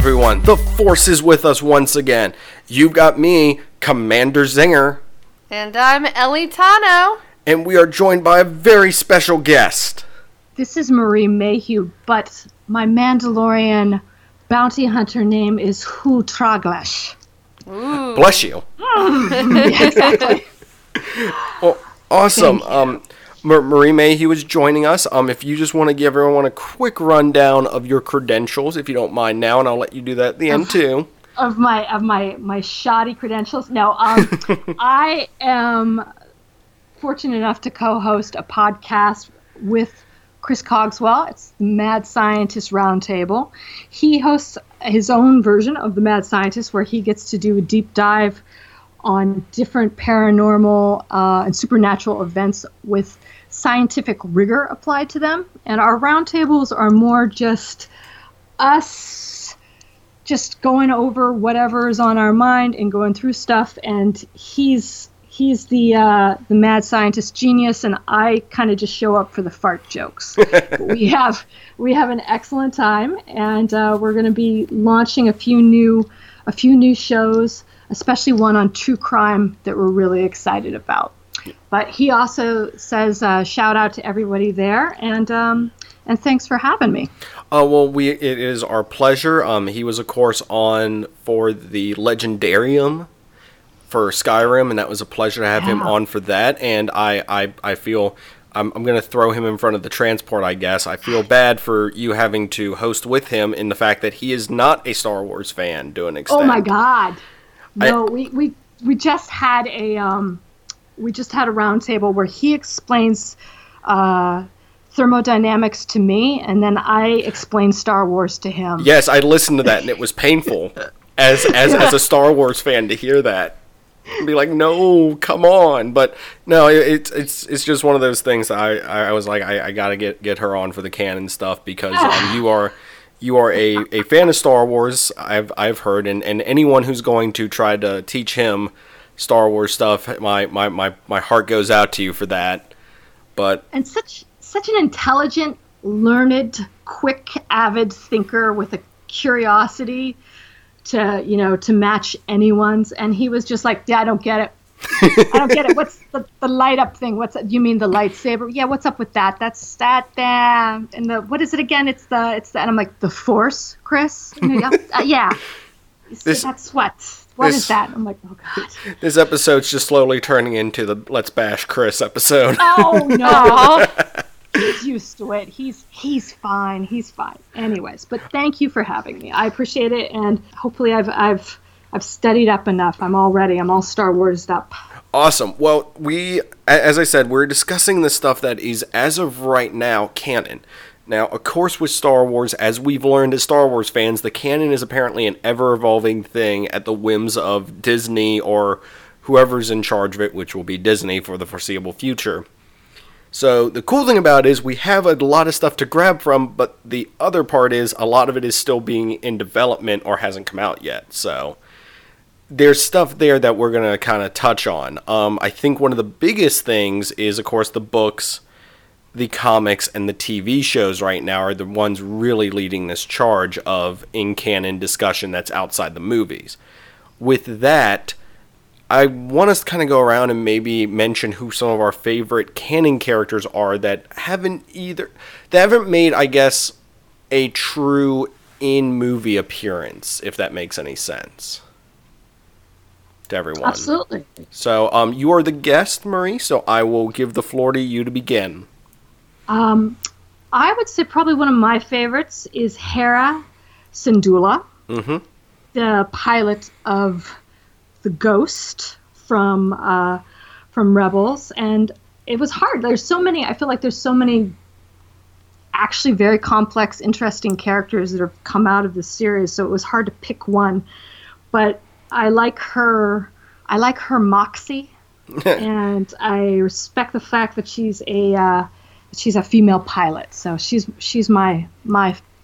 everyone. The Force is with us once again. You've got me, Commander Zinger. And I'm Ellie Tano. And we are joined by a very special guest. This is Marie Mayhew, but my Mandalorian bounty hunter name is Hu Traglesh. Ooh. Bless you. Yeah, exactly. Well, awesome. Marie Mayhew is joining us. If you just want to give everyone a quick rundown of your credentials, if you don't mind now, and I'll let you do that at the end too. Of my shoddy credentials. No, I am fortunate enough to co-host a podcast with Chris Cogswell. It's Mad Scientist Roundtable. He hosts his own version of the Mad Scientist, where he gets to do a deep dive on different paranormal and supernatural events with scientific rigor applied to them. And our roundtables are more just us just going over whatever is on our mind and going through stuff. And he's the mad scientist genius, and I kind of just show up for the fart jokes. We have an excellent time, and we're going to be launching a few new shows, especially one on true crime that we're really excited about. But he also says shout out to everybody there, and thanks for having me. It is our pleasure. He was, of course, on for the Legendarium for Skyrim, and that was a pleasure to have him on for that. And I feel I'm going to throw him in front of the transport, I guess. I feel bad for you having to host with him in the fact that he is not a Star Wars fan to an extent. Oh, my God. No, we just had a roundtable where he explains thermodynamics to me, and then I explain Star Wars to him. Yes, I listened to that, and it was painful as a Star Wars fan to hear that. I'd be like, no, come on. But no, it's just one of those things that I was like, I gotta get her on for the canon stuff, because you are a fan of Star Wars, I've heard, and anyone who's going to try to teach him Star Wars stuff, my heart goes out to you for that. But and such an intelligent, learned, quick, avid thinker with a curiosity to match anyone's, and he was just like, yeah, I don't get it. I don't get it. What's the light up thing? You mean the lightsaber? Yeah, what's up with that? That's that. And what is it again? It's the. And I'm like, the Force, Chris. Yeah. That's what. What is that? I'm like, oh God. This episode's just slowly turning into the Let's Bash Chris episode. Oh no. He's used to it. He's fine. He's fine. Anyways, but thank you for having me. I appreciate it, and hopefully I've studied up enough. I'm all ready. I'm all Star Warsed up. Awesome. Well, as I said, we're discussing the stuff that is, as of right now, canon. Now, of course, with Star Wars, as we've learned as Star Wars fans, the canon is apparently an ever-evolving thing at the whims of Disney or whoever's in charge of it, which will be Disney for the foreseeable future. So the cool thing about it is we have a lot of stuff to grab from, but the other part is a lot of it is still being in development or hasn't come out yet, so there's stuff there that we're going to kind of touch on. I think one of the biggest things is, of course, the books, the comics, and the TV shows right now are the ones really leading this charge of in-canon discussion that's outside the movies. With that, I want us to kind of go around and maybe mention who some of our favorite canon characters are that haven't made, I guess, a true in-movie appearance, if that makes any sense to everyone. Absolutely. So you are the guest, Marie, so I will give the floor to you to begin. I would say probably one of my favorites is Hera Syndulla, the pilot of the Ghost from Rebels, and it was hard. I feel like there's so many actually very complex, interesting characters that have come out of this series, so it was hard to pick one, but I like her moxie, and I respect the fact that she's a female pilot. So she's my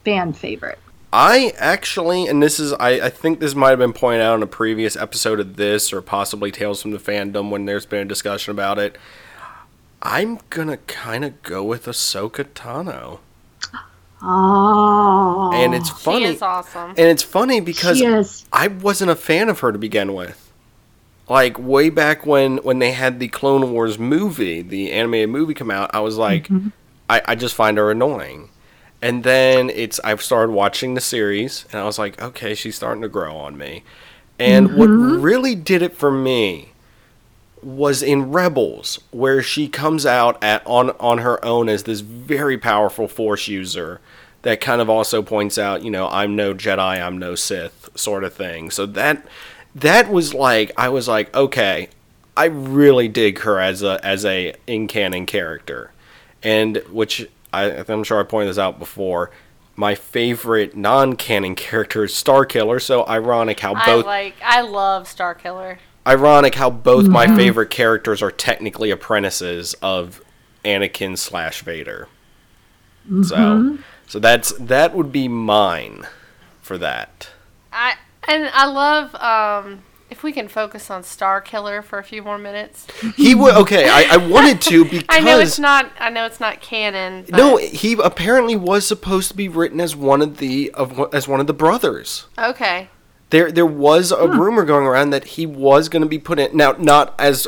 fan favorite. I actually, and this is, I think this might have been pointed out in a previous episode of this, or possibly Tales from the Fandom when there's been a discussion about it. I'm gonna kind of go with Ahsoka Tano. Oh, and it's funny. She is awesome. And it's funny because I wasn't a fan of her to begin with. Like, way back when they had the Clone Wars movie, the animated movie come out, I was like, mm-hmm. I just find her annoying. And then I've started watching the series, and I was like, okay, she's starting to grow on me. And mm-hmm. what really did it for me was in Rebels, where she comes out on her own as this very powerful Force user that kind of also points out, you know, I'm no Jedi, I'm no Sith sort of thing. So that was like, I was like, okay, I really dig her as a in-canon character. And which, I'm sure I pointed this out before, my favorite non-canon character is Starkiller, so ironic how both... I love Starkiller. Ironic how both mm-hmm. my favorite characters are technically apprentices of Anakin / Vader. Mm-hmm. So that would be mine for that. I love... if we can focus on Starkiller for a few more minutes. He would... Okay, I wanted to because... I know it's not canon, but... No, he apparently was supposed to be written as one of the brothers. Okay. There was a rumor going around that he was going to be put in... Now, not as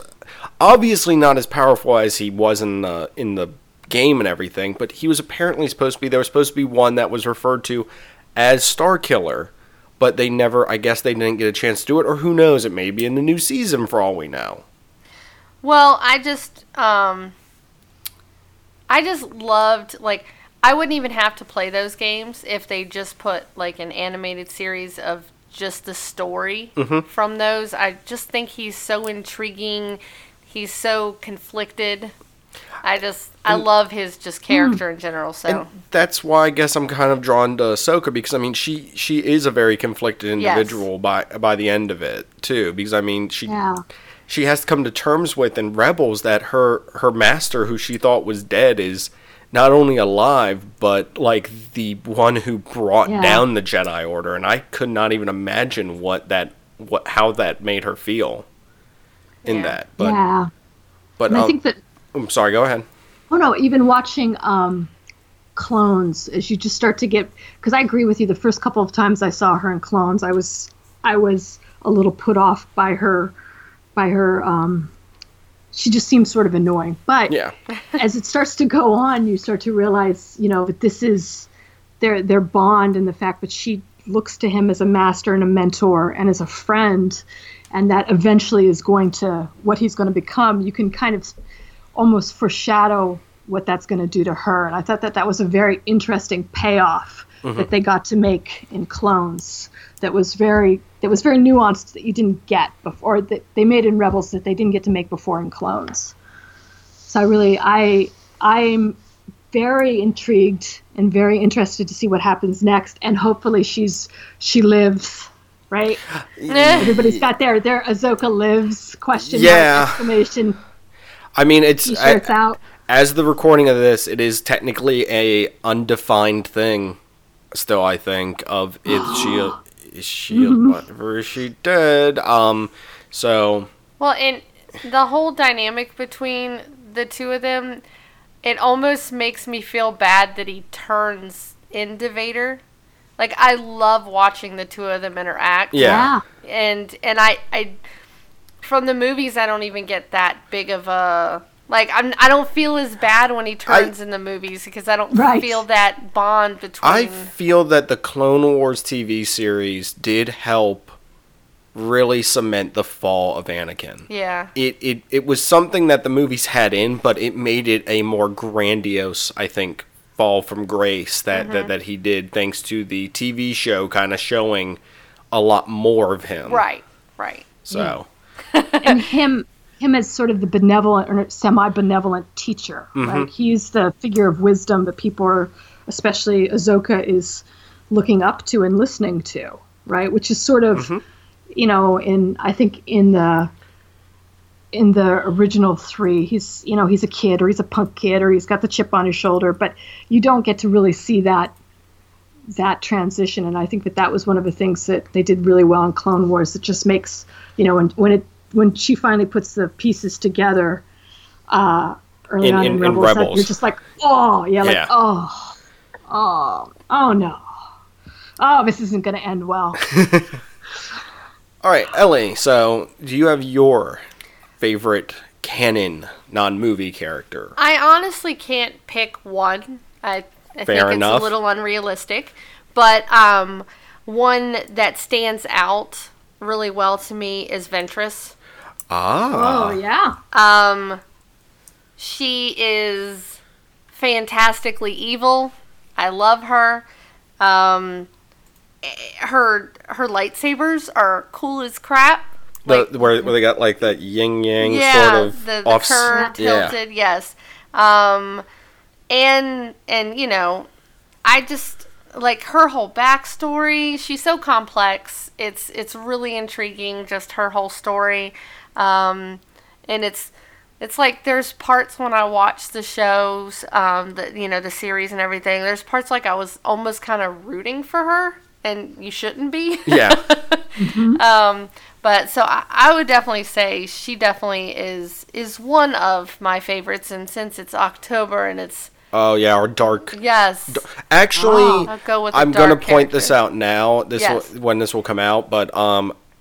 powerful as he was in the game and everything, but he was apparently supposed to be... There was supposed to be one that was referred to as Starkiller, but they never, I guess they didn't get a chance to do it, or who knows, it may be in the new season for all we know. Well, I just loved, like, I wouldn't even have to play those games if they just put, like, an animated series of just the story mm-hmm. from those. I just think he's so intriguing, he's so conflicted. I love his just character in general, so. And that's why I guess I'm kind of drawn to Ahsoka, because, I mean, she is a very conflicted individual yes. by the end of it, too. Because, I mean, she has to come to terms with in Rebels that her master, who she thought was dead, is not only alive, but, like, the one who brought down the Jedi Order. And I could not even imagine how that made her feel in that. But, yeah. But, I think that... I'm sorry, go ahead. Oh, no, even watching Clones, as you just start to get... Because I agree with you, the first couple of times I saw her in Clones, I was a little put off by her. She just seems sort of annoying. But as it starts to go on, you start to realize, you know, that this is their bond and the fact that she looks to him as a master and a mentor and as a friend, and that eventually is going to... What he's going to become, you can kind of... almost foreshadow what that's going to do to her. And I thought that was a very interesting payoff mm-hmm. that they got to make in Clones that was very nuanced that you didn't get before, that they made in Rebels that they didn't get to make before in Clones. So I'm very intrigued and very interested to see what happens next, and hopefully she lives. Right? Everybody's got their Ahsoka lives question mark exclamation. I mean, it's out. As the recording of this, it is technically a undefined thing still, I think, of whether she dead. So. Well, and the whole dynamic between the two of them, it almost makes me feel bad that he turns into Vader. Like, I love watching the two of them interact. Yeah. And I from the movies, I don't even get that big of a... Like, I don't feel as bad when he turns in the movies, because I don't feel that bond between... I feel that the Clone Wars TV series did help really cement the fall of Anakin. Yeah. It was something that the movies had in, but it made it a more grandiose, I think, fall from grace that he did, thanks to the TV show kind of showing a lot more of him. Right. So... Yeah. And him as sort of the benevolent or semi-benevolent teacher. Mm-hmm. Right? He's the figure of wisdom that people are, especially Ahsoka, is looking up to and listening to, right? Which is sort of, you know, I think in the original three, he's, you know, he's a kid, or he's a punk kid, or he's got the chip on his shoulder, but you don't get to really see that transition. And I think that was one of the things that they did really well in Clone Wars. It just makes, you know, when she finally puts the pieces together early on in Rebels, you're just like, oh, yeah, like, oh, Oh no. Oh, this isn't going to end well. All right, Ellie, so do you have your favorite canon non-movie character? I honestly can't pick one. I think it's a little unrealistic. But one that stands out really well to me is Ventress. Ah. Oh, yeah. She is fantastically evil. I love her. Her lightsabers are cool as crap. Like, where they got like that yin-yang sort of the curved, tilted, yes. And you know, I just like her whole backstory. She's so complex. It's really intriguing, just her whole story. And it's like there's parts when I watch the shows, the series and everything. There's parts like I was almost kind of rooting for her, and you shouldn't be. Yeah. Mm-hmm. But so I would definitely say she definitely is one of my favorites, and since it's October and it's. Oh yeah, or dark. Yes. Actually, I'm going to point this out now. When this will come out, but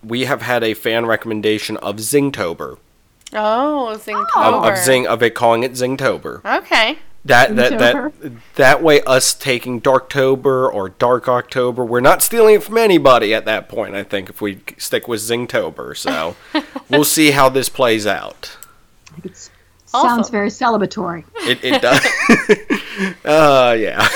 we have had a fan recommendation of Zingtober. Oh, Zingtober. Calling it Zingtober. Okay. That way, us taking Darktober or Dark October, we're not stealing it from anybody at that point. I think if we stick with Zingtober, so we'll see how this plays out. Sounds very celebratory. It does. Yeah.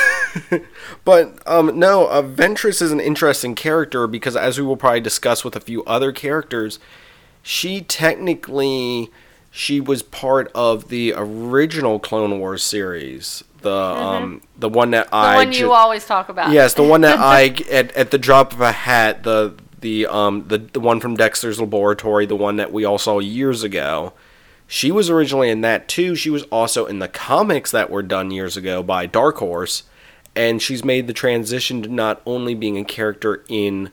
But, Ventress is an interesting character because, as we will probably discuss with a few other characters, she was part of the original Clone Wars series. The one that you always talk about. Yes, the one that at the drop of a hat, the one from Dexter's Laboratory, the one that we all saw years ago. She was originally in that too. She was also in the comics that were done years ago by Dark Horse, and she's made the transition to not only being a character in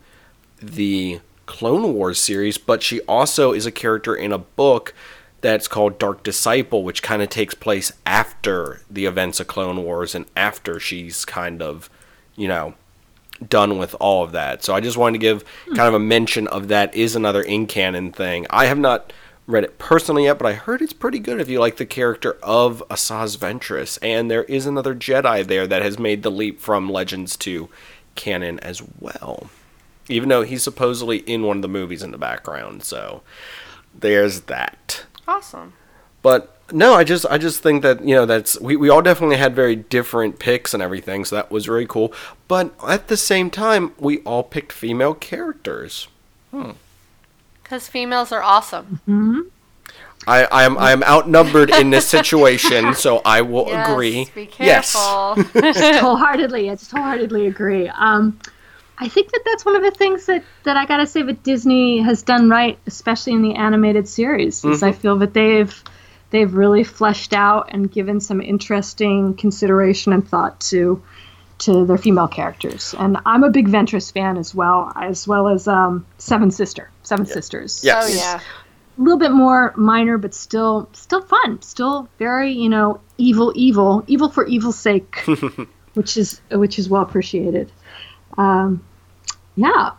the Clone Wars series, but she also is a character in a book that's called Dark Disciple, which kind of takes place after the events of Clone Wars and after she's kind of, done with all of that. So I just wanted to give kind of a mention of that is another in-canon thing. I have not read it personally yet, but I heard it's pretty good if you like the character of Asajj Ventress, and there is another Jedi there that has made the leap from Legends to canon as well, even though he's supposedly in one of the movies in the background, so there's that. Awesome. But no, I just think that, that's we all definitely had very different picks and everything, so that was really cool, but at the same time, we all picked female characters. Because females are awesome. Mm-hmm. I am outnumbered in this situation, so I will agree. Be careful. Yes. I just wholeheartedly agree. I think that's one of the things that I gotta say that Disney has done right, especially in the animated series, is I feel that they've really fleshed out and given some interesting consideration and thought to their female characters. And I'm a big Ventress fan as well as Seven Sisters. Yes. Oh, yeah. A little bit more minor, but still fun. Still very, evil for evil's sake, which is well appreciated. Yeah.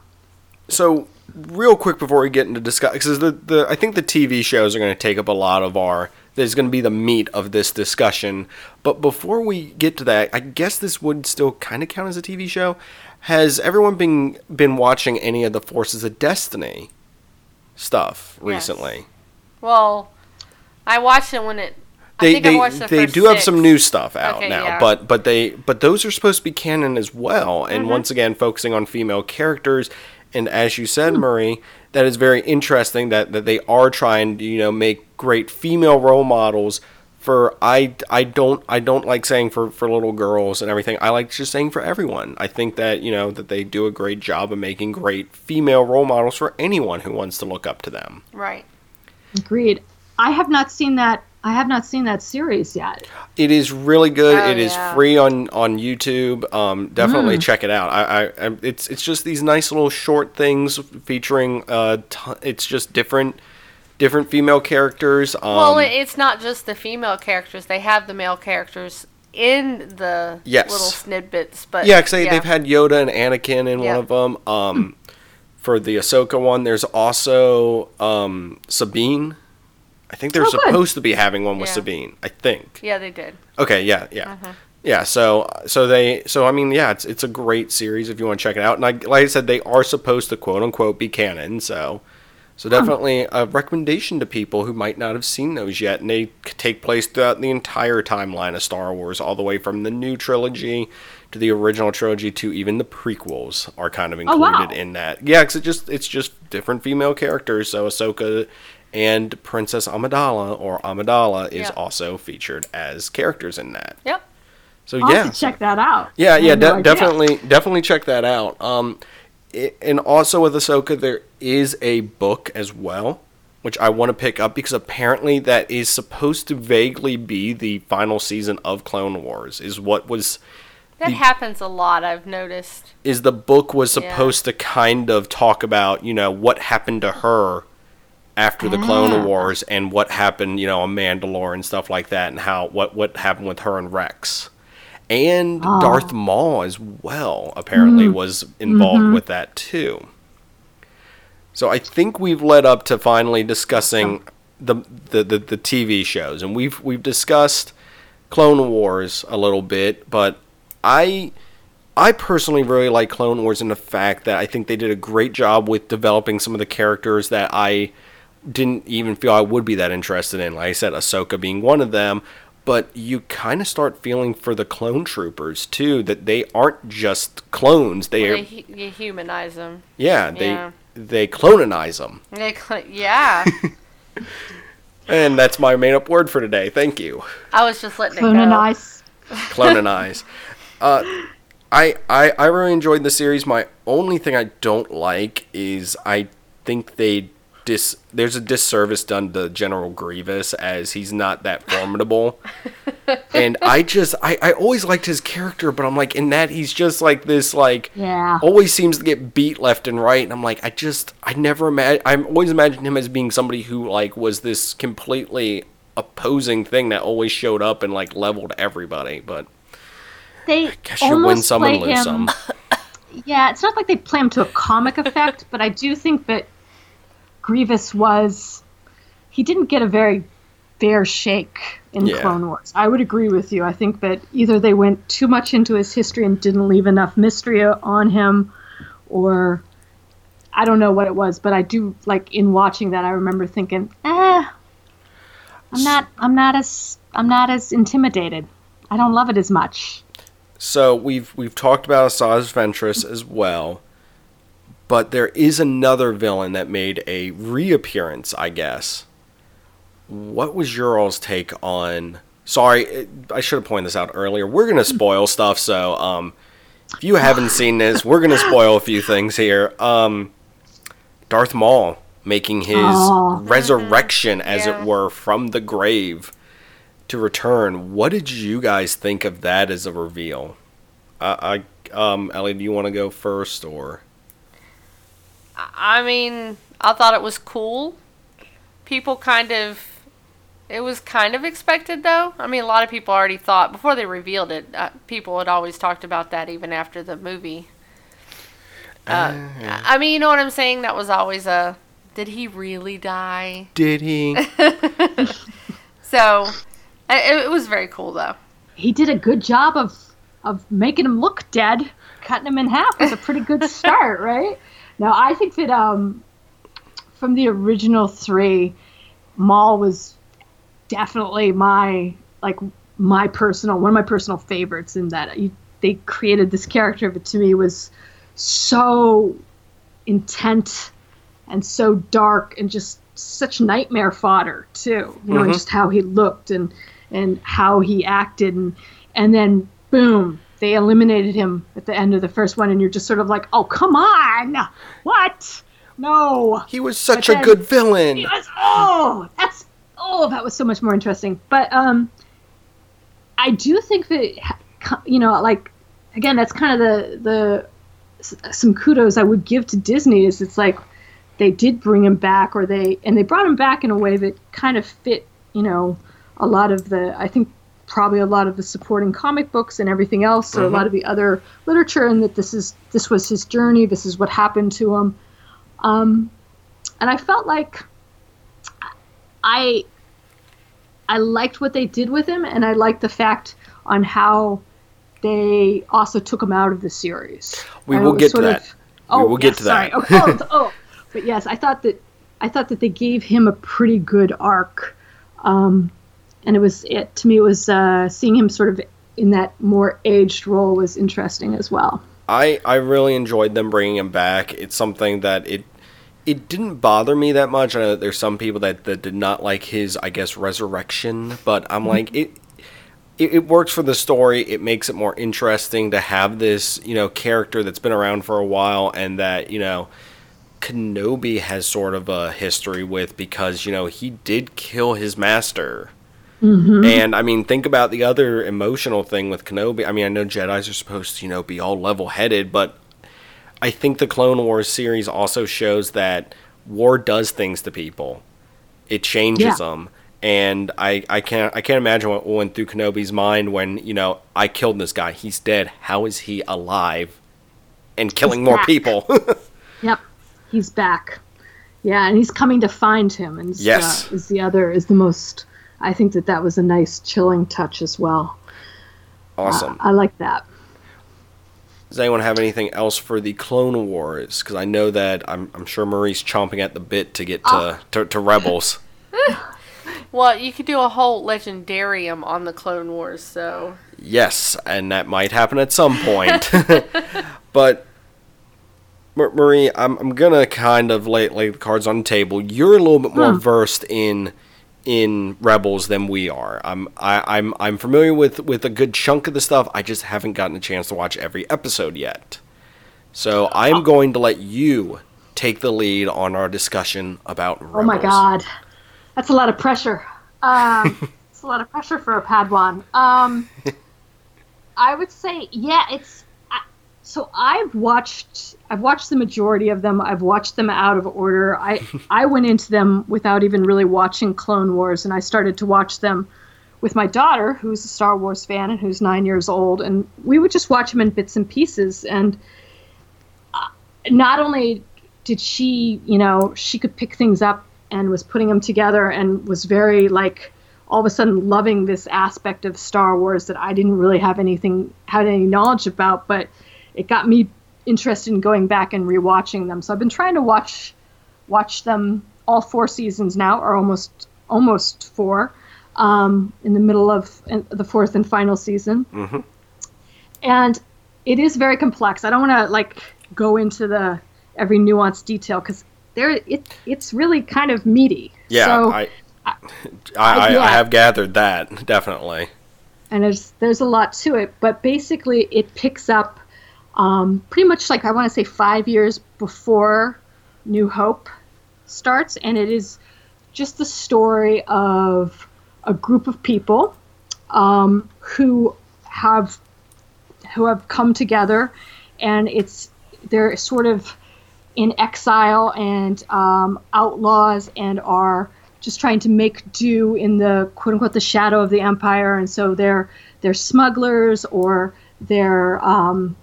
So real quick before we get into discuss, because I think the TV shows are going to take up a lot of our. There's going to be the meat of this discussion. But before we get to that, I guess this would still kind of count as a TV show. Has everyone been watching any of the Forces of Destiny stuff recently? Yes. Well, I watched it when it. I watched the first 6. They do have some new stuff out now, yeah. but those are supposed to be canon as well. And once again, focusing on female characters. And as you said, Marie, that is very interesting that they are trying to, make great female role models for I don't like saying for little girls and everything. I like just saying for everyone. I think that, that they do a great job of making great female role models for anyone who wants to look up to them. Right. Agreed. I have not seen that series yet. It is really good. Oh, it is free on YouTube. Definitely check it out. It's just these nice little short things featuring. It's just different female characters. Well, it's not just the female characters. They have the male characters in the little snippets. But yeah, because they've had Yoda and Anakin in one of them. For the Ahsoka one, there's also Sabine. I think they're supposed to be having one with Sabine. I think. Yeah, they did. Okay. Yeah. Yeah. Uh-huh. Yeah. So I mean, yeah, it's a great series if you want to check it out. And like I said, they are supposed to quote unquote be canon. So definitely a recommendation to people who might not have seen those yet. And they take place throughout the entire timeline of Star Wars, all the way from the new trilogy to the original trilogy to even the prequels are kind of included in that. Yeah, because it's just different female characters. So Ahsoka and Princess Amidala, or Amidala, is also featured as characters in that. Yep. So I'll have to check that out. Yeah, definitely check that out. And also with Ahsoka, there is a book as well, which I want to pick up because apparently that is supposed to vaguely be the final season of Clone Wars, is what was... That happens a lot, I've noticed. Is the book was supposed to kind of talk about, what happened to her after the Clone Wars and what happened, on Mandalore and stuff like that, and how what happened with her and Rex. And Darth Maul as well, apparently, was involved with that too. So I think we've led up to finally discussing the TV shows, and we've discussed Clone Wars a little bit, but I personally really like Clone Wars in the fact that I think they did a great job with developing some of the characters that I didn't even feel I would be that interested in. Like I said, Ahsoka being one of them. But you kind of start feeling for the clone troopers, too, that they aren't just clones. You humanize them. Yeah, they cloninize them. And that's my made-up word for today. Thank you. I was just letting it go. Cloninize. I really enjoyed the series. My only thing I don't like is I think they... there's a disservice done to General Grievous, as he's not that formidable. And I always liked his character, but I'm like, in that he's just like this, always seems to get beat left and right. And I'm like, I always imagined him as being somebody who was this completely opposing thing that always showed up and leveled everybody. But I guess you win some and lose some. Yeah, it's not like they play him to a comic effect, but I do think that Grievous he didn't get a very fair shake in Clone Wars. I would agree with you. I think that either they went too much into his history and didn't leave enough mystery on him, or I don't know what it was, but I do, in watching that, I remember thinking, I'm not as intimidated. I don't love it as much. So we've talked about Asajj Ventress as well. But there is another villain that made a reappearance, I guess. What was your all's take on... Sorry, I should have pointed this out earlier. We're going to spoil stuff, so if you haven't seen this, we're going to spoil a few things here. Darth Maul making his resurrection, as it were, from the grave to return. What did you guys think of that as a reveal? Ellie, do you want to go first, or... I mean, I thought it was cool. People it was kind of expected, though. I mean, a lot of people already thought, before they revealed it, people had always talked about that even after the movie. I mean, you know what I'm saying? That was always did he really die? Did he? So, it was very cool, though. He did a good job of making him look dead. Cutting him in half was a pretty good start, right? Now, I think that from the original three, Maul was definitely one of my personal favorites, in that they created this character that to me was so intent and so dark and just such nightmare fodder too. And just how he looked and how he acted and then boom. They eliminated him at the end of the first one, and you're just sort of like, oh, come on! What? No! He was such a good villain! He was, that was so much more interesting. But I do think that, again, that's kind of some kudos I would give to Disney, is it's like they did bring him back, and they brought him back in a way that kind of fit, a lot of I think probably a lot of the supporting comic books and everything else, or mm-hmm. a lot of the other literature, and that this was his journey, this is what happened to him. And I felt like I liked what they did with him, and I liked the fact on how they also took him out of the series. We will get to that. But yes, I thought that they gave him a pretty good arc. And to me, it was seeing him sort of in that more aged role was interesting as well. I really enjoyed them bringing him back. It's something that it didn't bother me that much. I know that there's some people that did not like his, I guess, resurrection, but I'm like, it works for the story. It makes it more interesting to have this, you know, character that's been around for a while and that, you know, Kenobi has sort of a history with, because, you know, he did kill his master. Mm-hmm. And I mean, think about the other emotional thing with Kenobi. I mean, I know Jedis are supposed to, you know, be all level-headed, but I think the Clone Wars series also shows that war does things to people. It changes them. And I can't imagine what went through Kenobi's mind when, you know, I killed this guy. He's dead. How is he alive and killing more people? Yep. He's back. Yeah, and he's coming to find him. And yes. I think that was a nice chilling touch as well. Awesome. I like that. Does anyone have anything else for the Clone Wars? Because I know that I'm sure Marie's chomping at the bit to get to Rebels. Well, you could do a whole legendarium on the Clone Wars, so... Yes, and that might happen at some point. But... Marie, I'm gonna kind of lay the cards on the table. You're a little bit more versed in Rebels than we are. I'm familiar with a good chunk of the stuff. I just haven't gotten a chance to watch every episode yet. So I'm going to let you take the lead on our discussion about Rebels. Oh my God, that's a lot of pressure. It's a lot of pressure for a Padawan. I would say, yeah, it's. So I've watched the majority of them. I've watched them out of order. I went into them without even really watching Clone Wars, and I started to watch them with my daughter, who's a Star Wars fan and who's 9 years old, and we would just watch them in bits and pieces. And not only did she, you know, she could pick things up and was putting them together and was very, like, all of a sudden loving this aspect of Star Wars that I didn't really had any knowledge about, but it got me interested in going back and rewatching them. So I've been trying to watch them all 4 seasons now, or almost 4, in the middle of the 4th and final season. Mm-hmm. And it is very complex. I don't want to go into the every nuanced detail, because it's really kind of meaty. Yeah, so I have gathered that, definitely. And there's a lot to it, but basically it picks up pretty much, I want to say 5 years before New Hope starts, and it is just the story of a group of people who have come together, and they're sort of in exile and outlaws and are just trying to make do in the quote unquote the shadow of the Empire, and so they're smugglers, or they're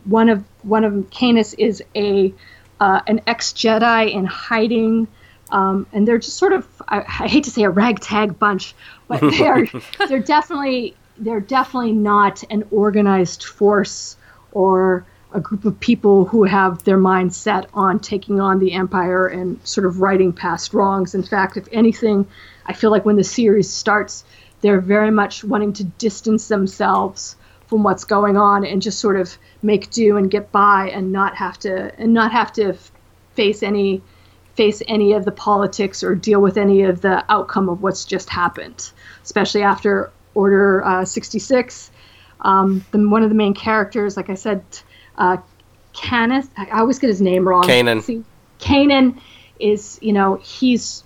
one of them, Kanus, is an ex-Jedi in hiding, and they're just sort of, I hate to say, a ragtag bunch, but they're definitely not an organized force or a group of people who have their mind set on taking on the Empire and sort of righting past wrongs. In fact, if anything, I feel like when the series starts, they're very much wanting to distance themselves from what's going on and just sort of make do and get by and not have to face any of the politics or deal with any of the outcome of what's just happened, especially after Order 66. One of the main characters, like I said, Kanus, I always get his name wrong. Kanan is, you know, he's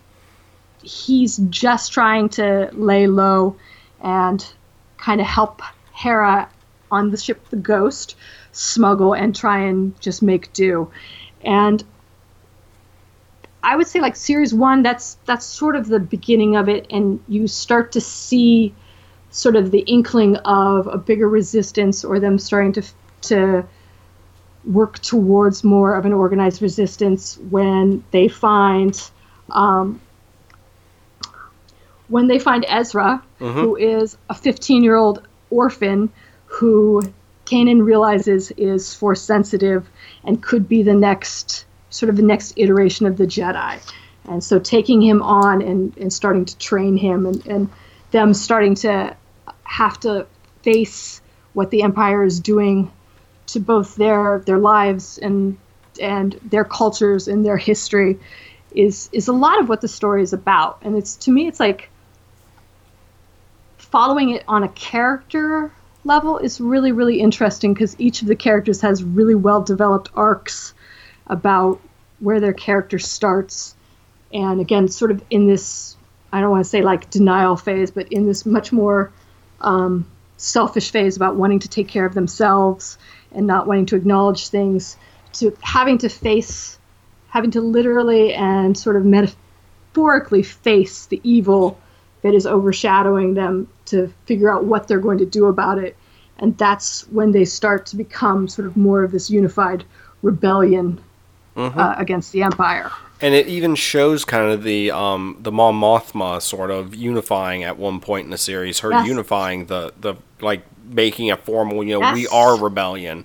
just trying to lay low and kind of help Hera on the ship, the Ghost, smuggle and try and just make do. And I would say, like, series 1, that's sort of the beginning of it, and you start to see sort of the inkling of a bigger resistance, or them starting to work towards more of an organized resistance when they find Ezra, mm-hmm. who is a 15-year-old orphan who Kanan realizes is force sensitive and could be the next sort of the next iteration of the Jedi. And so taking him on and starting to train him and them starting to have to face what the Empire is doing to both their lives and their cultures and their history is a lot of what the story is about. And it's, to me, it's like following it on a character level is really, really interesting, because each of the characters has really well-developed arcs about where their character starts. And again, sort of in this, I don't want to say like denial phase, but in this much more selfish phase about wanting to take care of themselves and not wanting to acknowledge things, to having to literally and sort of metaphorically face the evil that is overshadowing them, to figure out what they're going to do about it. And that's when they start to become sort of more of this unified rebellion against the Empire. And it even shows kind of the Mon Mothma sort of unifying at one point in the series, her yes. unifying the like making a formal, you know, yes. we are rebellion.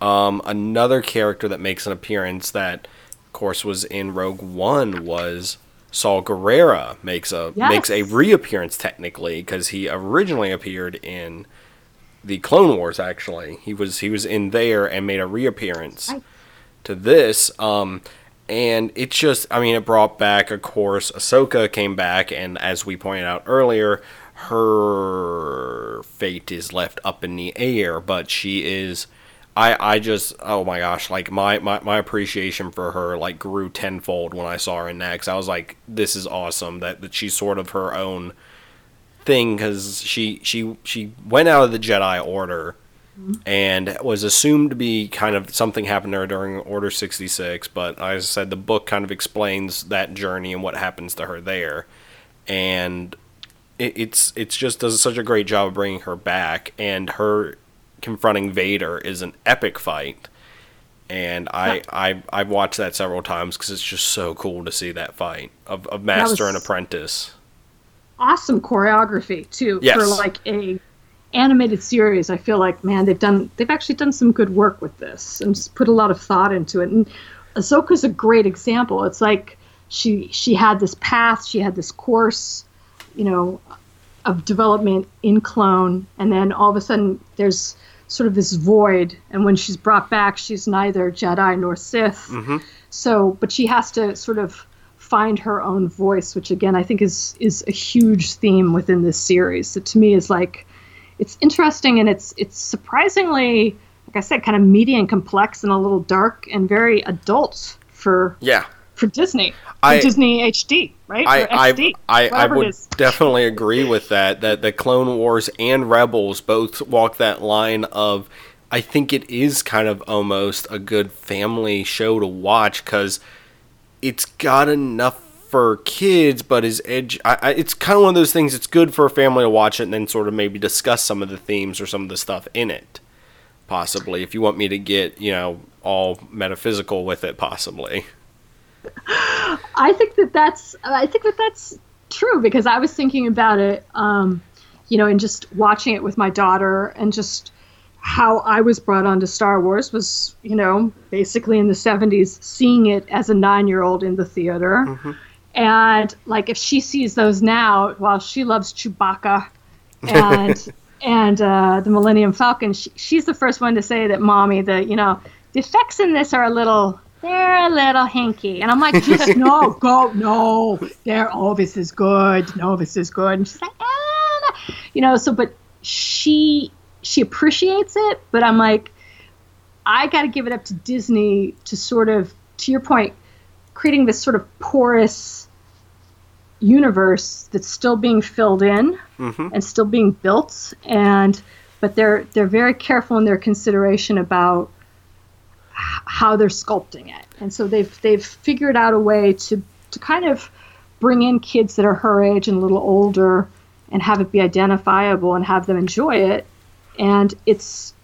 Another character that makes an appearance that, of course, was in Rogue One was Saul Guerrera makes a reappearance technically, because he originally appeared in the Clone Wars. Actually, he was in there and made a reappearance to this. And it's just, I mean, it brought back, of course, Ahsoka came back, and as we pointed out earlier, her fate is left up in the air, but she is. I just, oh my gosh, like my appreciation for her like grew tenfold when I saw her in that, because I was like, this is awesome that she's sort of her own thing, because she went out of the Jedi Order and was assumed to be kind of something happened to her during Order 66, but as I said, the book kind of explains that journey and what happens to her there, and it's just does such a great job of bringing her back, and her confronting Vader is an epic fight, and I've watched that several times because it's just so cool to see that fight of master and apprentice. Awesome choreography too, yes. for like a animated series. I feel like, man, they've actually done some good work with this and just put a lot of thought into it. And Ahsoka's a great example. It's like she had this path, she had this course, you know, of development in Clone, and then all of a sudden there's sort of this void, and when she's brought back, she's neither Jedi nor Sith. Mm-hmm. So, but she has to sort of find her own voice, which again I think is a huge theme within this series. So to me, is like, it's interesting, and it's surprisingly, like I said, kind of meaty and complex and a little dark and very adult for Disney. Disney HD, right? I would definitely agree with that the Clone Wars and Rebels both walk that line of, I think it is kind of almost a good family show to watch, because it's got enough for kids, but is it's kind of one of those things, it's good for a family to watch it and then sort of maybe discuss some of the themes or some of the stuff in it, possibly, if you want me to get, you know, all metaphysical with it, possibly. I think that's true, because I was thinking about it, you know, and just watching it with my daughter, and just how I was brought onto Star Wars was, you know, basically in the 70s, seeing it as a 9-year-old in the theater. Mm-hmm. And like, if she sees those now, while she loves Chewbacca and and the Millennium Falcon, she's the first one to say that, Mommy, that, you know, the effects in this are a little hinky. And I'm like, just no, they're, oh, this is good. No, this is good. And she's like, ah, no. You know, so, but she appreciates it, but I'm like, I got to give it up to Disney to sort of, to your point, creating this sort of porous universe that's still being filled in and still being built. But they're very careful in their consideration about how they're sculpting it. And so they've figured out a way to kind of bring in kids that are her age and a little older, and have it be identifiable and have them enjoy it. And it's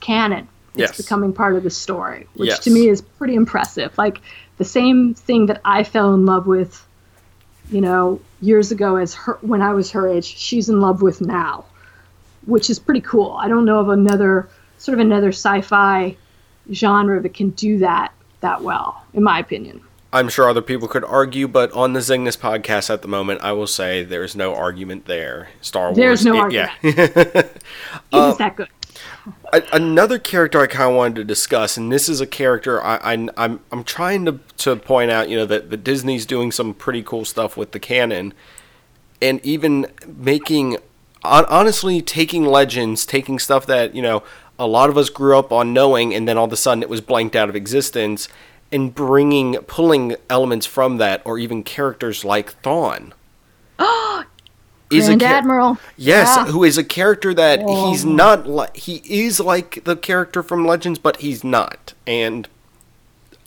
canon. It's becoming part of the story, which to me is pretty impressive. Like the same thing that I fell in love with, you know, years ago as her, when I was her age, she's in love with now, which is pretty cool. I don't know of another sort of another sci-fi genre that can do that well, in my opinion. I'm sure other people could argue, but on the Zingness podcast at the moment, I will say there's no argument there. Star Wars. There's no argument. Yeah. It's that good. Another character I kind of wanted to discuss, and this is a character I'm trying to point out, you know, that Disney's doing some pretty cool stuff with the canon, and even making, honestly, taking legends, taking stuff that, you know, a lot of us grew up on knowing, and then all of a sudden it was blanked out of existence, and pulling elements from that, or even characters like Thrawn. Grand Admiral. Yes, yeah. Who is a character that he's not like, he is like the character from Legends, but he's not. And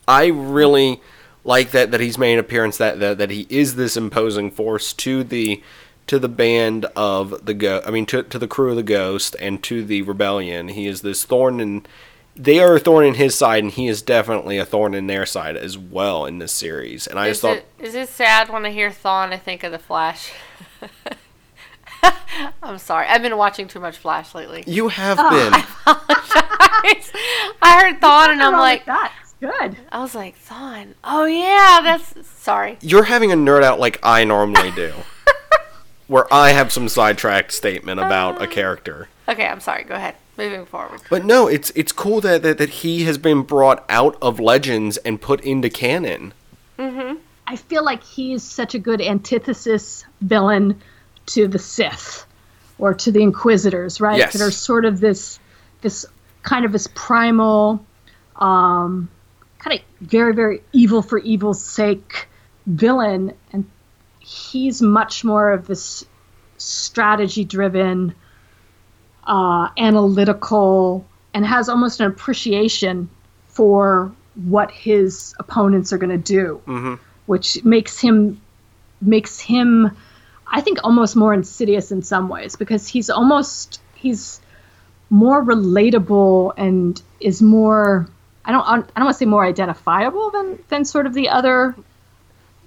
I really like that he's made an appearance, that he is this imposing force to the band of the Ghost, I mean, to the crew of the Ghost and to the Rebellion. He is this thorn in... They are a thorn in his side, and he is definitely a thorn in their side as well in this series. And I just thought... Is it sad when I hear Thrawn, I think of The Flash? I'm sorry. I've been watching too much Flash lately. You have been. I apologize. I heard Thrawn, and I'm like... That's good. I was like, Thrawn. Oh, yeah, that's... Sorry. You're having a nerd out like I normally do. Where I have some sidetracked statement about a character. Okay, I'm sorry. Go ahead. Moving forward. But no, it's cool that he has been brought out of Legends and put into canon. Mm-hmm. I feel like he is such a good antithesis villain to the Sith or to the Inquisitors, right? Yes. That are sort of this kind of this primal, kind of very, very evil for evil's sake villain. And he's much more of this strategy-driven... analytical, and has almost an appreciation for what his opponents are going to do, mm-hmm. which makes him, I think, almost more insidious in some ways, because he's more relatable and is more, I don't want to say more identifiable than sort of the other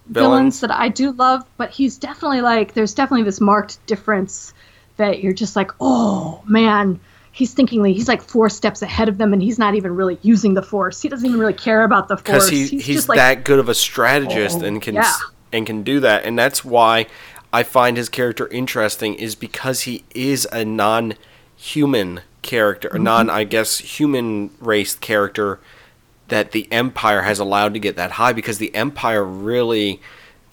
villains that I do love, but he's definitely like, there's definitely this marked difference that you're just like, oh, man, he's like 4 steps ahead of them, and he's not even really using the Force. He doesn't even really care about the Force. Because he's just like, that good of a strategist and can do that. And that's why I find his character interesting, is because he is a non-human character, mm-hmm. Human race character that the Empire has allowed to get that high, because the Empire really...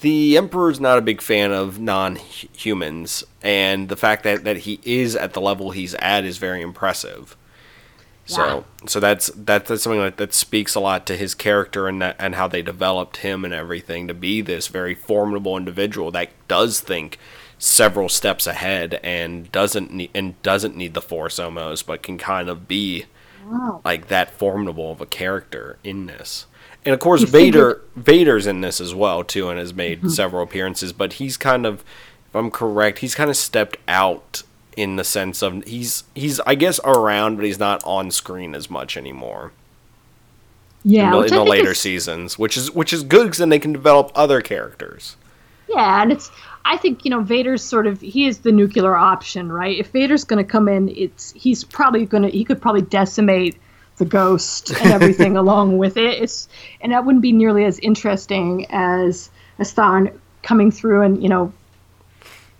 The Emperor's not a big fan of non-humans, and the fact that he is at the level he's at is very impressive. Yeah. So that's something that speaks a lot to his character and how they developed him and everything to be this very formidable individual that does think several steps ahead and doesn't need the Force almost, but can kind of be like that formidable of a character in this. And of course, Vader's in this as well too, and has made mm-hmm. several appearances. But he's kind of, if I'm correct, he's kind of stepped out in the sense of he's I guess around, but he's not on screen as much anymore. Yeah, in the later seasons, which is good, because then they can develop other characters. Yeah, and I think, you know, Vader's sort of, he is the nuclear option, right? If Vader's going to come in, he could probably decimate the Ghost and everything along with it. And that wouldn't be nearly as interesting as Thrawn coming through and, you know,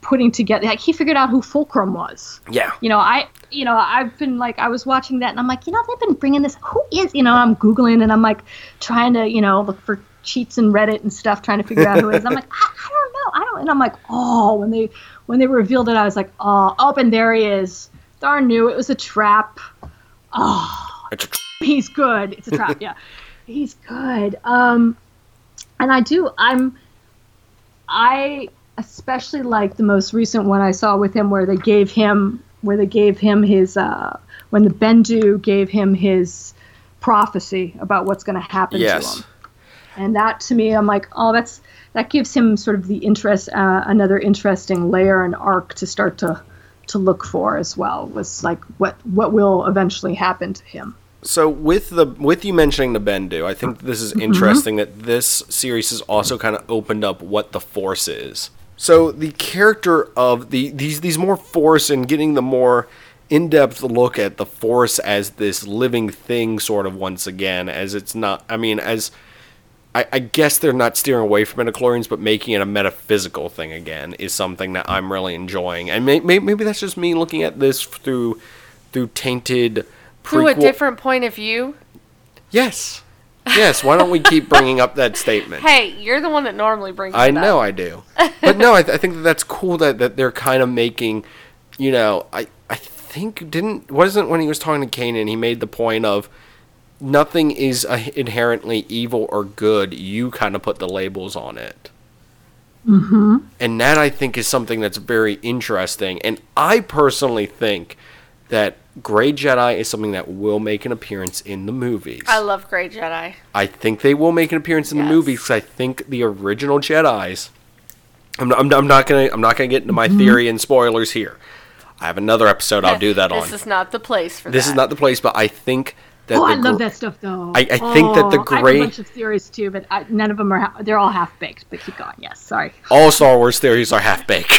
putting together, like, he figured out who Fulcrum was. Yeah. You know, I've been like, I was watching that and I'm like, you know, they've been bringing this, who is, you know, I'm Googling and I'm like trying to, you know, look for cheats in Reddit and stuff, trying to figure out who it is. I'm like, I don't know. And I'm like, when they revealed it, I was like, and there he is. Thrawn knew it was a trap. He's good. It's a trap. Yeah, he's good. And I especially like the most recent one I saw with him, where they gave him his when the Bendu gave him his prophecy about what's going to happen to him. And that, to me, I'm like, oh, that gives him sort of the interest, another interesting layer and arc to start to look for as well. Was like what will eventually happen to him. So with you mentioning the Bendu, I think this is interesting that this series has also kind of opened up what the Force is. So the character of these more Force and getting the more in-depth look at the Force as this living thing sort of once again, as it's not, I mean, as I guess they're not steering away from midichlorians, but making it a metaphysical thing again is something that I'm really enjoying. And maybe that's just me looking at this through tainted prequel. Through a different point of view? Yes, why don't we keep bringing up that statement? Hey, you're the one that normally brings it up. I know I do. But no, I think that that's cool that they're kind of making, you know, I think wasn't when he was talking to Kanan, he made the point of nothing is inherently evil or good. You kind of put the labels on it. Mm-hmm. And that, I think, is something that's very interesting. And I personally think that Grey Jedi is something that will make an appearance in the movies. I love Grey Jedi. I think they will make an appearance in the movies because I think the original Jedis. I'm not gonna get into my theory and spoilers here. I have another episode I'll do that on. This is not the place for that. This is not the place, but I think that. Oh, I love that stuff though. I think that the Grey. I have a bunch of theories too, but none of them are. They're all half baked. But keep going. Yes, sorry. All Star Wars theories are half baked.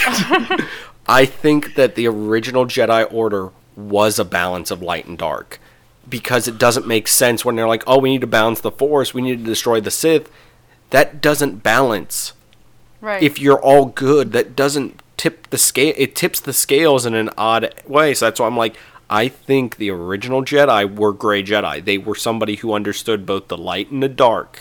I think that the original Jedi Order was a balance of light and dark, because it doesn't make sense when they're like, oh, we need to balance the Force, we need to destroy the Sith. That doesn't balance. Right. If you're all good, that doesn't tip the scale. It tips the scales in an odd way. So that's why I'm like, I think the original Jedi were Grey Jedi. They were somebody who understood both the light and the dark.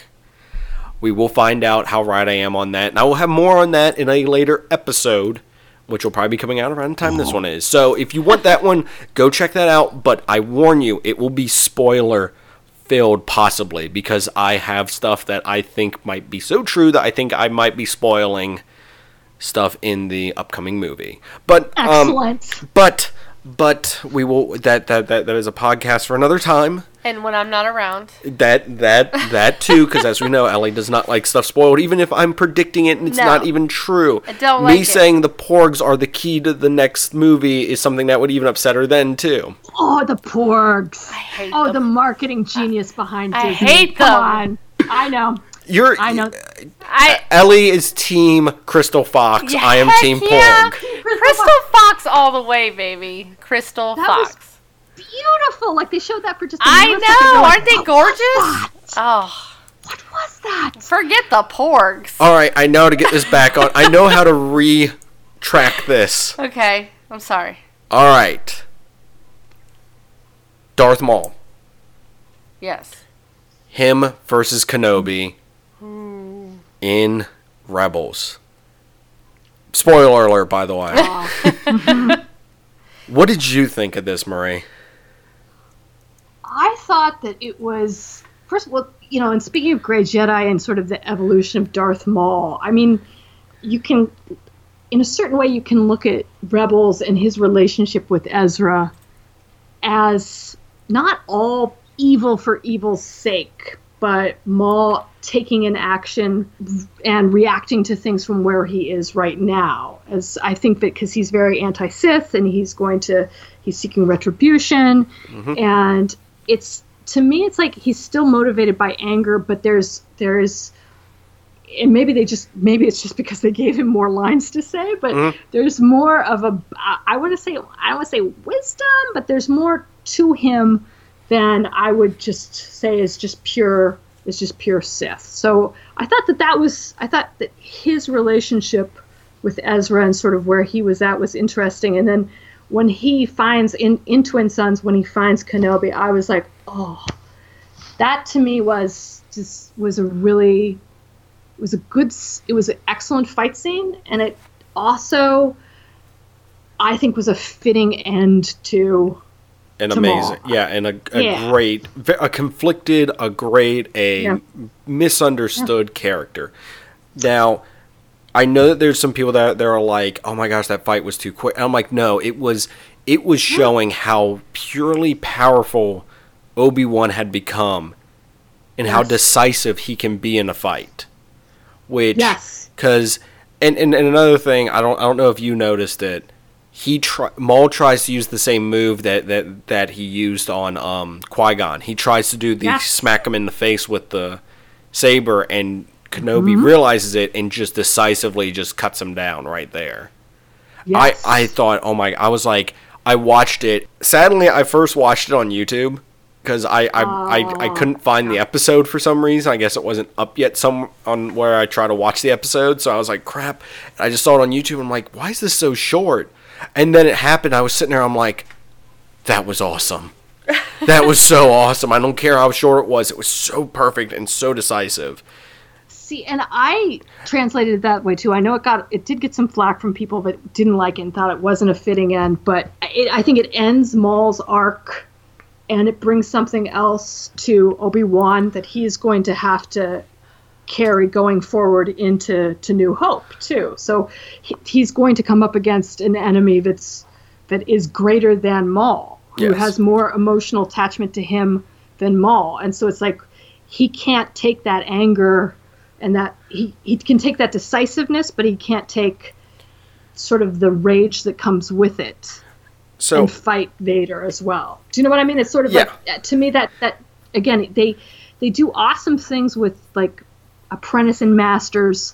We will find out how right I am on that, and I will have more on that in a later episode, which will probably be coming out around the time this one is. So if you want that one, go check that out. But I warn you, it will be spoiler-filled possibly, because I have stuff that I think might be so true that I think I might be spoiling stuff in the upcoming movie. But excellent. But we will that is a podcast for another time. And when I'm not around. That too, because as we know, Ellie does not like stuff spoiled, even if I'm predicting it and it's not even true. I don't like it. Me saying the Porgs are the key to the next movie is something that would even upset her then too. Oh, the Porgs. I hate them. Oh, the marketing genius behind Disney. I hate them. Come on. I know. I know. Ellie is team Crystal Fox. Yeah, I am team Porg. Crystal Fox all the way, baby. Crystal Fox. Beautiful, like they showed that for just a minute. I know, aren't they gorgeous? Oh, what was that? Forget the Porgs. All right, I know how to get this back on. I know how to retract this. Okay, I'm sorry. All right, Darth Maul. Yes. Him versus Kenobi in Rebels. Spoiler alert, by the way. Oh. What did you think of this, Marie? I thought that it was, first of all, you know, and speaking of Grey Jedi and sort of the evolution of Darth Maul, I mean, you can, in a certain way, you can look at Rebels and his relationship with Ezra as not all evil for evil's sake, but Maul taking an action and reacting to things from where he is right now. As I think that because he's very anti-Sith and he's seeking retribution. Mm-hmm. And it's, to me, it's like he's still motivated by anger, but there's, and maybe it's just because they gave him more lines to say, but there's more of a, I want to say wisdom, but there's more to him than I would just say is just pure. It's just pure Sith. So I thought that his relationship with Ezra and sort of where he was at was interesting. And then when he finds in Twin Sons, when he finds Kenobi, I was like, oh, that to me was an excellent fight scene. And it also, I think, was a fitting end to. And amazing, yeah, and a great, a conflicted, misunderstood character. Now, I know that there's some people that are like, "Oh my gosh, that fight was too quick." And I'm like, "No, it was showing how purely powerful Obi-Wan had become and how decisive he can be in a fight. Which, because, and another thing, I don't know if you noticed it. Maul tries to use the same move that he used on Qui-Gon. He tries to do the smack him in the face with the saber, and Kenobi realizes it and just decisively just cuts him down right there. Yes. I thought, oh my, I was like, I watched it. Sadly, I first watched it on YouTube because I couldn't find the episode for some reason. I guess it wasn't up yet on where I try to watch the episode. So I was like, crap. And I just saw it on YouTube. And I'm like, why is this so short? And then it happened. I was sitting there. I'm like, that was awesome. That was so awesome. I don't care how short it was. It was so perfect and so decisive. See, and I translated it that way too. I know it did get some flack from people that didn't like it and thought it wasn't a fitting end. But I think it ends Maul's arc, and it brings something else to Obi-Wan that he's going to have to carry going forward into New Hope too. So he's going to come up against an enemy that is greater than Maul, who has more emotional attachment to him than Maul. And so it's like he can't take that anger, and that he can take that decisiveness, but he can't take sort of the rage that comes with it. So, and fight Vader as well. Do you know what I mean? It's sort of like, to me, that again, they do awesome things with like apprentice and masters,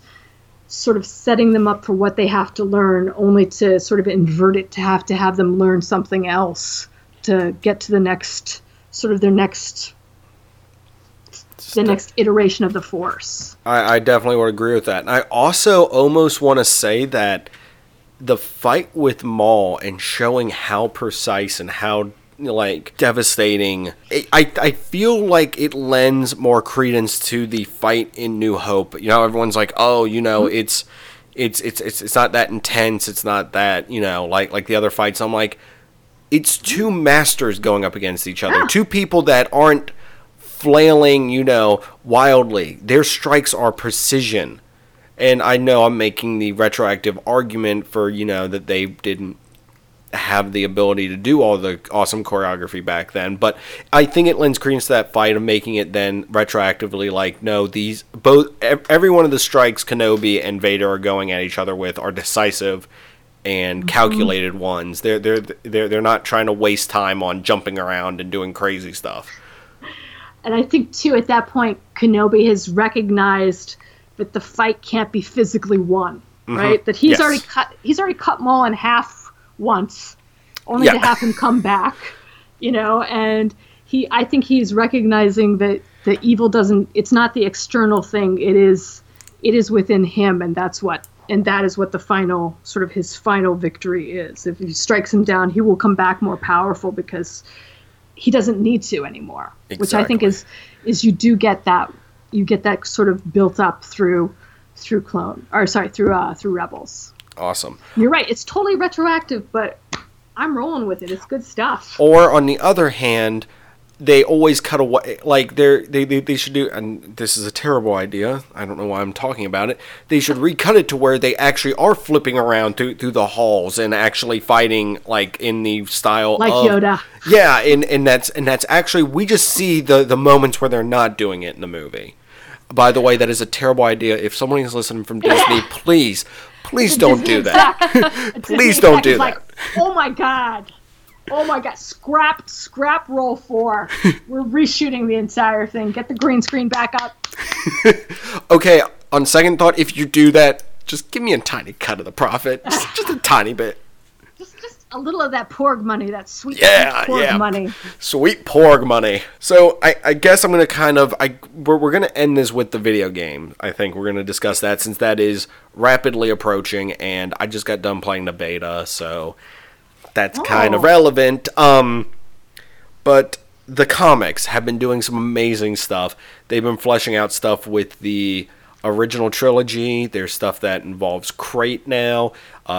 sort of setting them up for what they have to learn, only to sort of invert it to have them learn something else to get to the next sort of next iteration of the Force. I definitely would agree with that. And I also almost want to say that the fight with Maul and showing how precise and how like devastating, I feel like it lends more credence to the fight in New Hope. You know, everyone's like, oh, you know, it's not that intense. It's not that, you know, like the other fights. I'm like, it's two masters going up against each other, two people that aren't flailing, you know, wildly. Their strikes are precision. And I know I'm making the retroactive argument for, you know, that they didn't have the ability to do all the awesome choreography back then. But I think it lends credence to that fight of making it then retroactively like, no, these every one of the strikes Kenobi and Vader are going at each other with are decisive and calculated ones. They're not trying to waste time on jumping around and doing crazy stuff. And I think too, at that point, Kenobi has recognized that the fight can't be physically won, right? That he's already cut Maul in half once, only to have him come back, you know. And I think he's recognizing that the evil it's not the external thing; it is within him, and that is what the final sort of his final victory is. If he strikes him down, he will come back more powerful because he doesn't need to anymore. Exactly. Which I think is you do get that. You get that sort of built up through Rebels. Awesome. You're right. It's totally retroactive, but I'm rolling with it. It's good stuff. Or on the other hand, they always cut away. Like they should do, and this is a terrible idea. I don't know why I'm talking about it. They should recut it to where they actually are flipping around through the halls and actually fighting like in the style like of Yoda. Yeah, and that's actually we just see the moments where they're not doing it in the movie. By the way, that is a terrible idea. If someone is listening from Disney, please don't do that. Please don't do that. Like, oh my god! Scrap roll 4. We're reshooting the entire thing. Get the green screen back up. Okay. On second thought, if you do that, just give me a tiny cut of the profit, just a tiny bit. Just a little of that Porg money, that sweet, sweet Porg money. Sweet Porg money. So I guess I'm going to we're going to end this with the video game. I think we're going to discuss that since that is rapidly approaching and I just got done playing the beta, so that's kind of relevant. But the comics have been doing some amazing stuff. They've been fleshing out stuff with the original trilogy. There's stuff that involves Krayt now.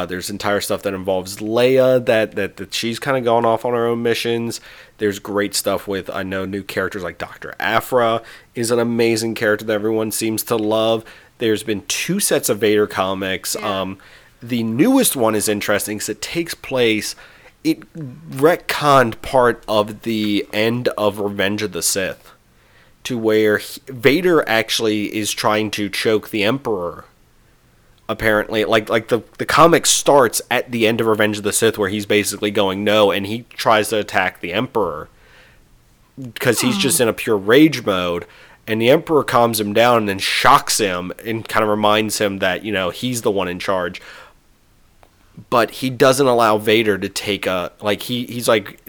There's entire stuff that involves Leia that she's kind of gone off on her own missions. There's great stuff with, I know, new characters like Dr. Aphra is an amazing character that everyone seems to love. There's been 2 sets of Vader comics. Yeah. The newest one is interesting because it takes place, it retconned part of the end of Revenge of the Sith to where Vader actually is trying to choke the Emperor. Apparently, like the comic starts at the end of Revenge of the Sith, where he's basically going no, and he tries to attack the Emperor because he's just in a pure rage mode. And the Emperor calms him down and then shocks him and kind of reminds him that, you know, he's the one in charge. But he doesn't allow Vader to take a... Like, he's like...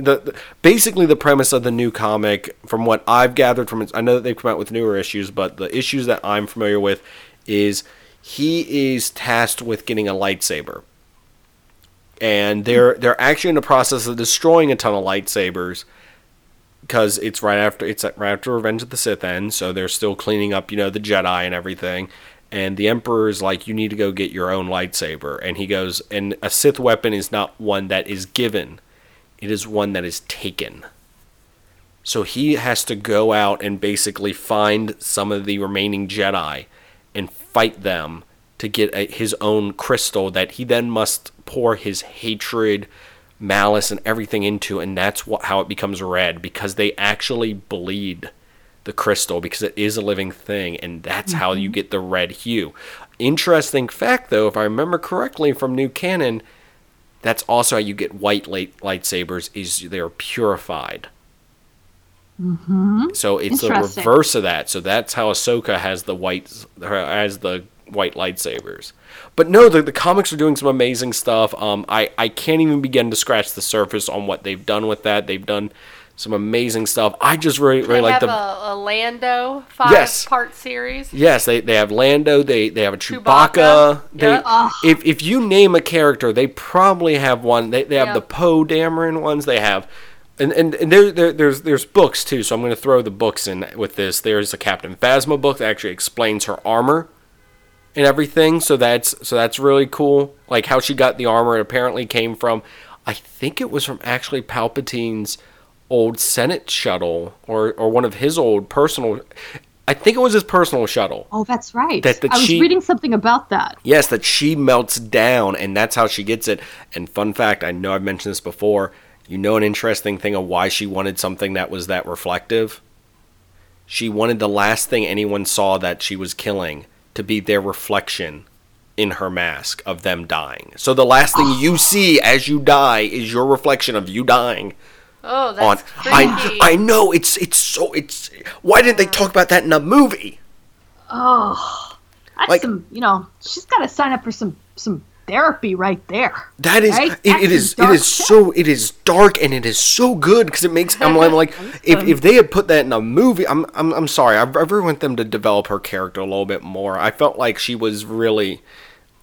basically, the premise of the new comic, from what I've gathered from... I know that they've come out with newer issues, but the issues that I'm familiar with is he is tasked with getting a lightsaber. And they're actually in the process of destroying a ton of lightsabers, because it's right after Revenge of the Sith ends, so they're still cleaning up, you know, the Jedi and everything. And the Emperor's like, you need to go get your own lightsaber. And he goes, and a Sith weapon is not one that is given. It is one that is taken. So he has to go out and basically find some of the remaining Jedi and fight them to get his own crystal that he then must pour his hatred, malice, and everything into, and that's how it becomes red, because they actually bleed the crystal because it is a living thing, and that's how you get the red hue. Interesting fact, though, if I remember correctly from new canon, that's also how you get white lightsabers, is they're purified. So it's the reverse of that. So that's how Ahsoka has the white lightsabers. But no, the comics are doing some amazing stuff. I can't even begin to scratch the surface on what they've done with that. They've done some amazing stuff. I just really like them. They have a Lando 5-part series. Yes, they have Lando. They have a Chewbacca. If you name a character, they probably have one. They have the Poe Dameron ones. They have... And there's books, too, so I'm going to throw the books in with this. There's a Captain Phasma book that actually explains her armor and everything, so that's really cool. Like, how she got the armor, it apparently came from, I think it was from actually Palpatine's old Senate shuttle, or one of his old personal... I think it was his personal shuttle. Oh, that's right. I was reading something about that. Yes, that she melts down, and that's how she gets it. And fun fact, I know I've mentioned this before, you know an interesting thing of why she wanted something that was that reflective? She wanted the last thing anyone saw that she was killing to be their reflection in her mask of them dying. So the last thing you see as you die is your reflection of you dying. Oh, that's creepy. I know, it's why didn't they talk about that in a movie? Oh, that's like, some, you know, she's got to sign up for some therapy right there. That is right? it is dark, and it is so good because it makes I'm like if they had put that in a movie, I'm sorry, I really want them to develop her character a little bit more. I felt like she was really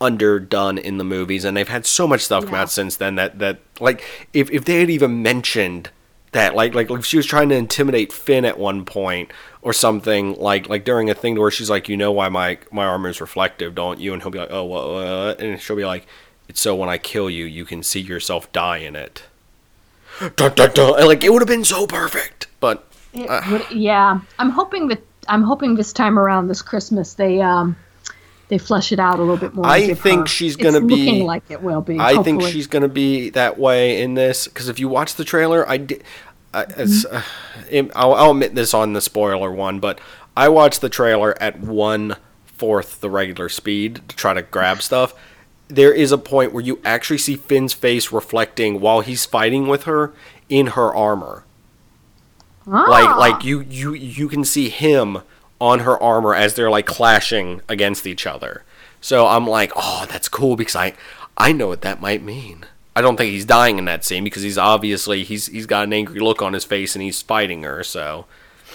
underdone in the movies, and they've had so much stuff come out since then that like if they had even mentioned that, like she was trying to intimidate Finn at one point or something, like during a thing where she's like, you know why my armor is reflective, don't you? And he'll be like, oh, well, and she'll be like, it's so when I kill you, you can see yourself die in it. Dun, dun, dun. And, like, it would have been so perfect, but I'm hoping this time around, this Christmas, they flesh it out a little bit more. I think she's going to be... It's looking like it will be, hopefully. Think she's going to be that way in this, because if you watch the trailer, I'll admit this on the spoiler one, but I watched the trailer at 1/4 the regular speed to try to grab stuff. There is a point where you actually see Finn's face reflecting while he's fighting with her in her armor. Ah. Like you can see him on her armor as they're like clashing against each other. So I'm like, oh, that's cool, because I know what that might mean. I don't think he's dying in that scene, because he's obviously he's got an angry look on his face and he's fighting her. So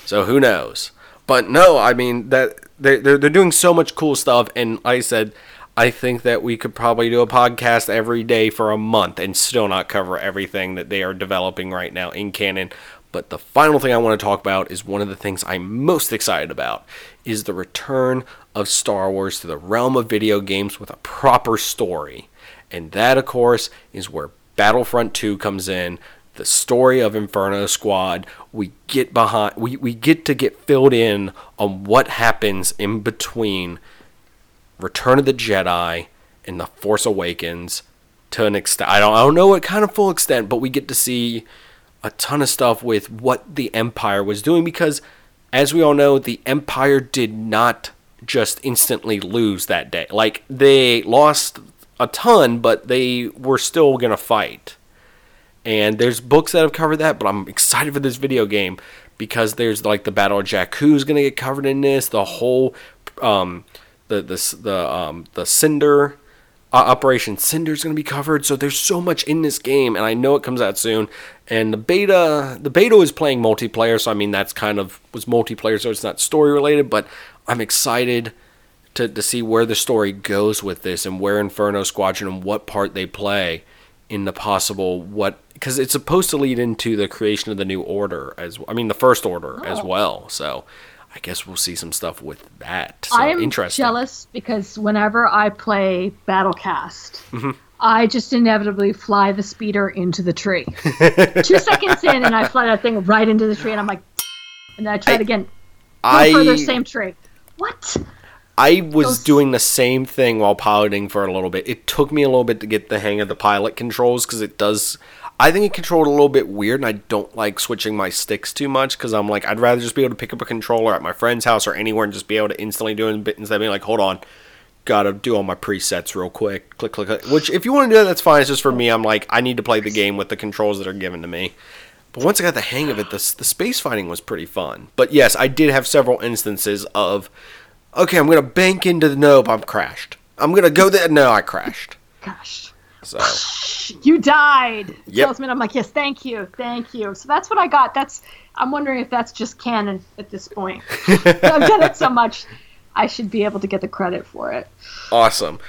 who knows? But no, I mean that they're doing so much cool stuff, and like I said, I think that we could probably do a podcast every day for a month and still not cover everything that they are developing right now in canon. But the final thing I want to talk about is one of the things I'm most excited about is the return of Star Wars to the realm of video games with a proper story. And that, of course, is where Battlefront 2 comes in, the story of Inferno Squad. We get to get filled in on what happens in between Return of the Jedi and The Force Awakens to an extent. I don't know what kind of full extent, but we get to see a ton of stuff with what the Empire was doing, because as we all know, the Empire did not just instantly lose that day. Like, they lost a ton, but they were still going to fight. And there's books that have covered that, but I'm excited for this video game because there's, like, the Battle of Jakku is going to get covered in this. The whole, the Cinder, Operation Cinder is going to be covered. So there's so much in this game, and I know it comes out soon. And the beta is playing multiplayer, so I mean that's kind of was multiplayer, so it's not story related. But I'm excited to see where the story goes with this and where Inferno Squadron and what part they play in the possible what, because it's supposed to lead into the creation of the new order as I mean the First Order as well. So I guess we'll see some stuff with that. So, I'm interesting. Jealous because whenever I play Battlecast, mm-hmm. I just inevitably fly the speeder into the tree. 2 seconds in, and I fly that thing right into the tree, and I'm like, and then I tried again. Further, same tree. What? I was doing the same thing while piloting for a little bit. It took me a little bit to get the hang of the pilot controls because it does. I think it controlled a little bit weird, and I don't like switching my sticks too much because I'm like, I'd rather just be able to pick up a controller at my friend's house or anywhere and just be able to instantly do it instead of being like, hold on, gotta do all my presets real quick, click, click, click. Which, if you want to do that, that's fine. It's just for me, I'm like, I need to play the game with the controls that are given to me. But once I got the hang of it, the space fighting was pretty fun. But yes, I did have several instances of, okay, I'm gonna bank into the no, but I'm crashed. I'm gonna go there, no, I crashed. Gosh. So you died, yep. Salesman. I'm like, yes, thank you. So that's what I got. I'm wondering if that's just canon at this point. I've done it so much, I should be able to get the credit for it. Awesome.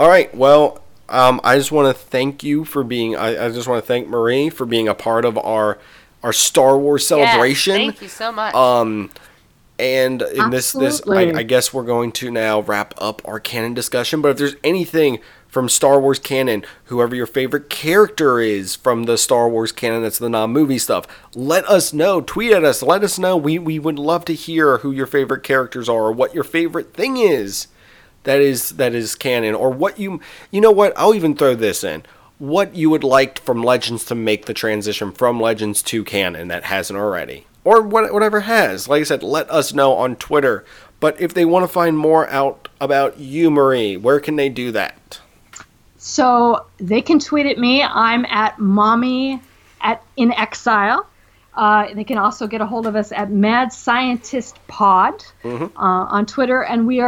All right. Well, I just want to thank you for being. I just want to thank Marie for being a part of our Star Wars celebration. Yes, thank you so much. And in this I guess we're going to now wrap up our canon discussion. But if there's anything from Star Wars canon, whoever your favorite character is from the Star Wars canon, that's the non-movie stuff, let us know. Tweet at us. Let us know. We would love to hear who your favorite characters are or what your favorite thing is that is canon or what you know what? I'll even throw this in. What you would like from Legends to make the transition from Legends to canon that hasn't already. Or whatever has. Like I said, let us know on Twitter. But if they want to find more out about you, Marie, where can they do that? So they can tweet at me. I'm at mommy@inexile. They can also get a hold of us at Mad Scientist Pod on Twitter, and we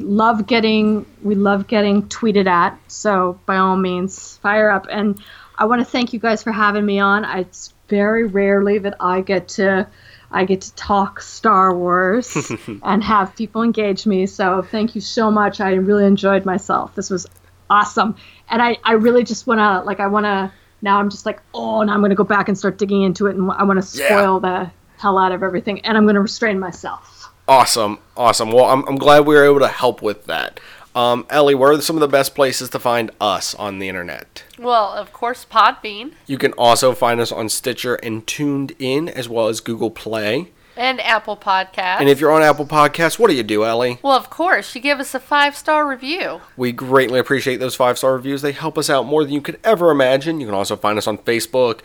love getting tweeted at. So by all means, fire up. And I want to thank you guys for having me on. It's very rarely that I get to talk Star Wars and have people engage me. So thank you so much. I really enjoyed myself. This was awesome. And I really just want to, like, now I'm just like, oh, now I'm going to go back and start digging into it. And I want to spoil the hell out of everything. And I'm going to restrain myself. Awesome. Well, I'm glad we were able to help with that. Ellie, where are some of the best places to find us on the internet? Well, of course, Podbean. You can also find us on Stitcher and Tuned In, as well as Google Play. And Apple Podcasts. And if you're on Apple Podcasts, what do you do, Ellie? Well, of course, you give us a 5-star review. We greatly appreciate those 5-star reviews. They help us out more than you could ever imagine. You can also find us on Facebook.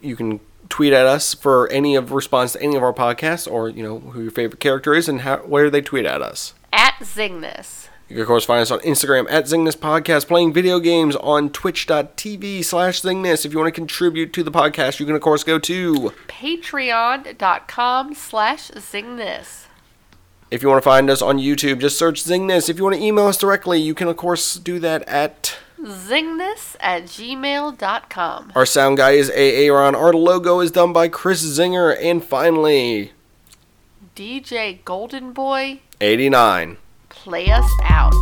You can tweet at us for any of response to any of our podcasts or, you know, who your favorite character is and where they tweet at us. At Zingness. You can, of course, find us on Instagram at Zingness Podcast, playing video games on twitch.tv/Zingness. If you want to contribute to the podcast, you can, of course, go to patreon.com/Zingness. If you want to find us on YouTube, just search Zingness. If you want to email us directly, you can, of course, do that at zingness@gmail.com. Our sound guy is Aaron. Our logo is done by Chris Zinger. And finally, DJ Golden Boy 89. Play us out.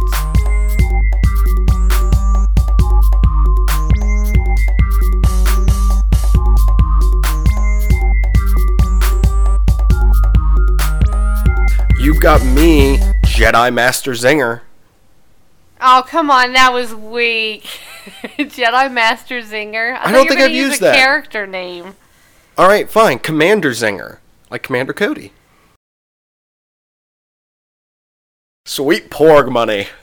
You've got me, Jedi Master Zinger. Oh, come on, that was weak. Jedi Master Zinger. I don't think I've used that character name. All right, fine. Commander Zinger, like Commander Cody. Sweet porg money.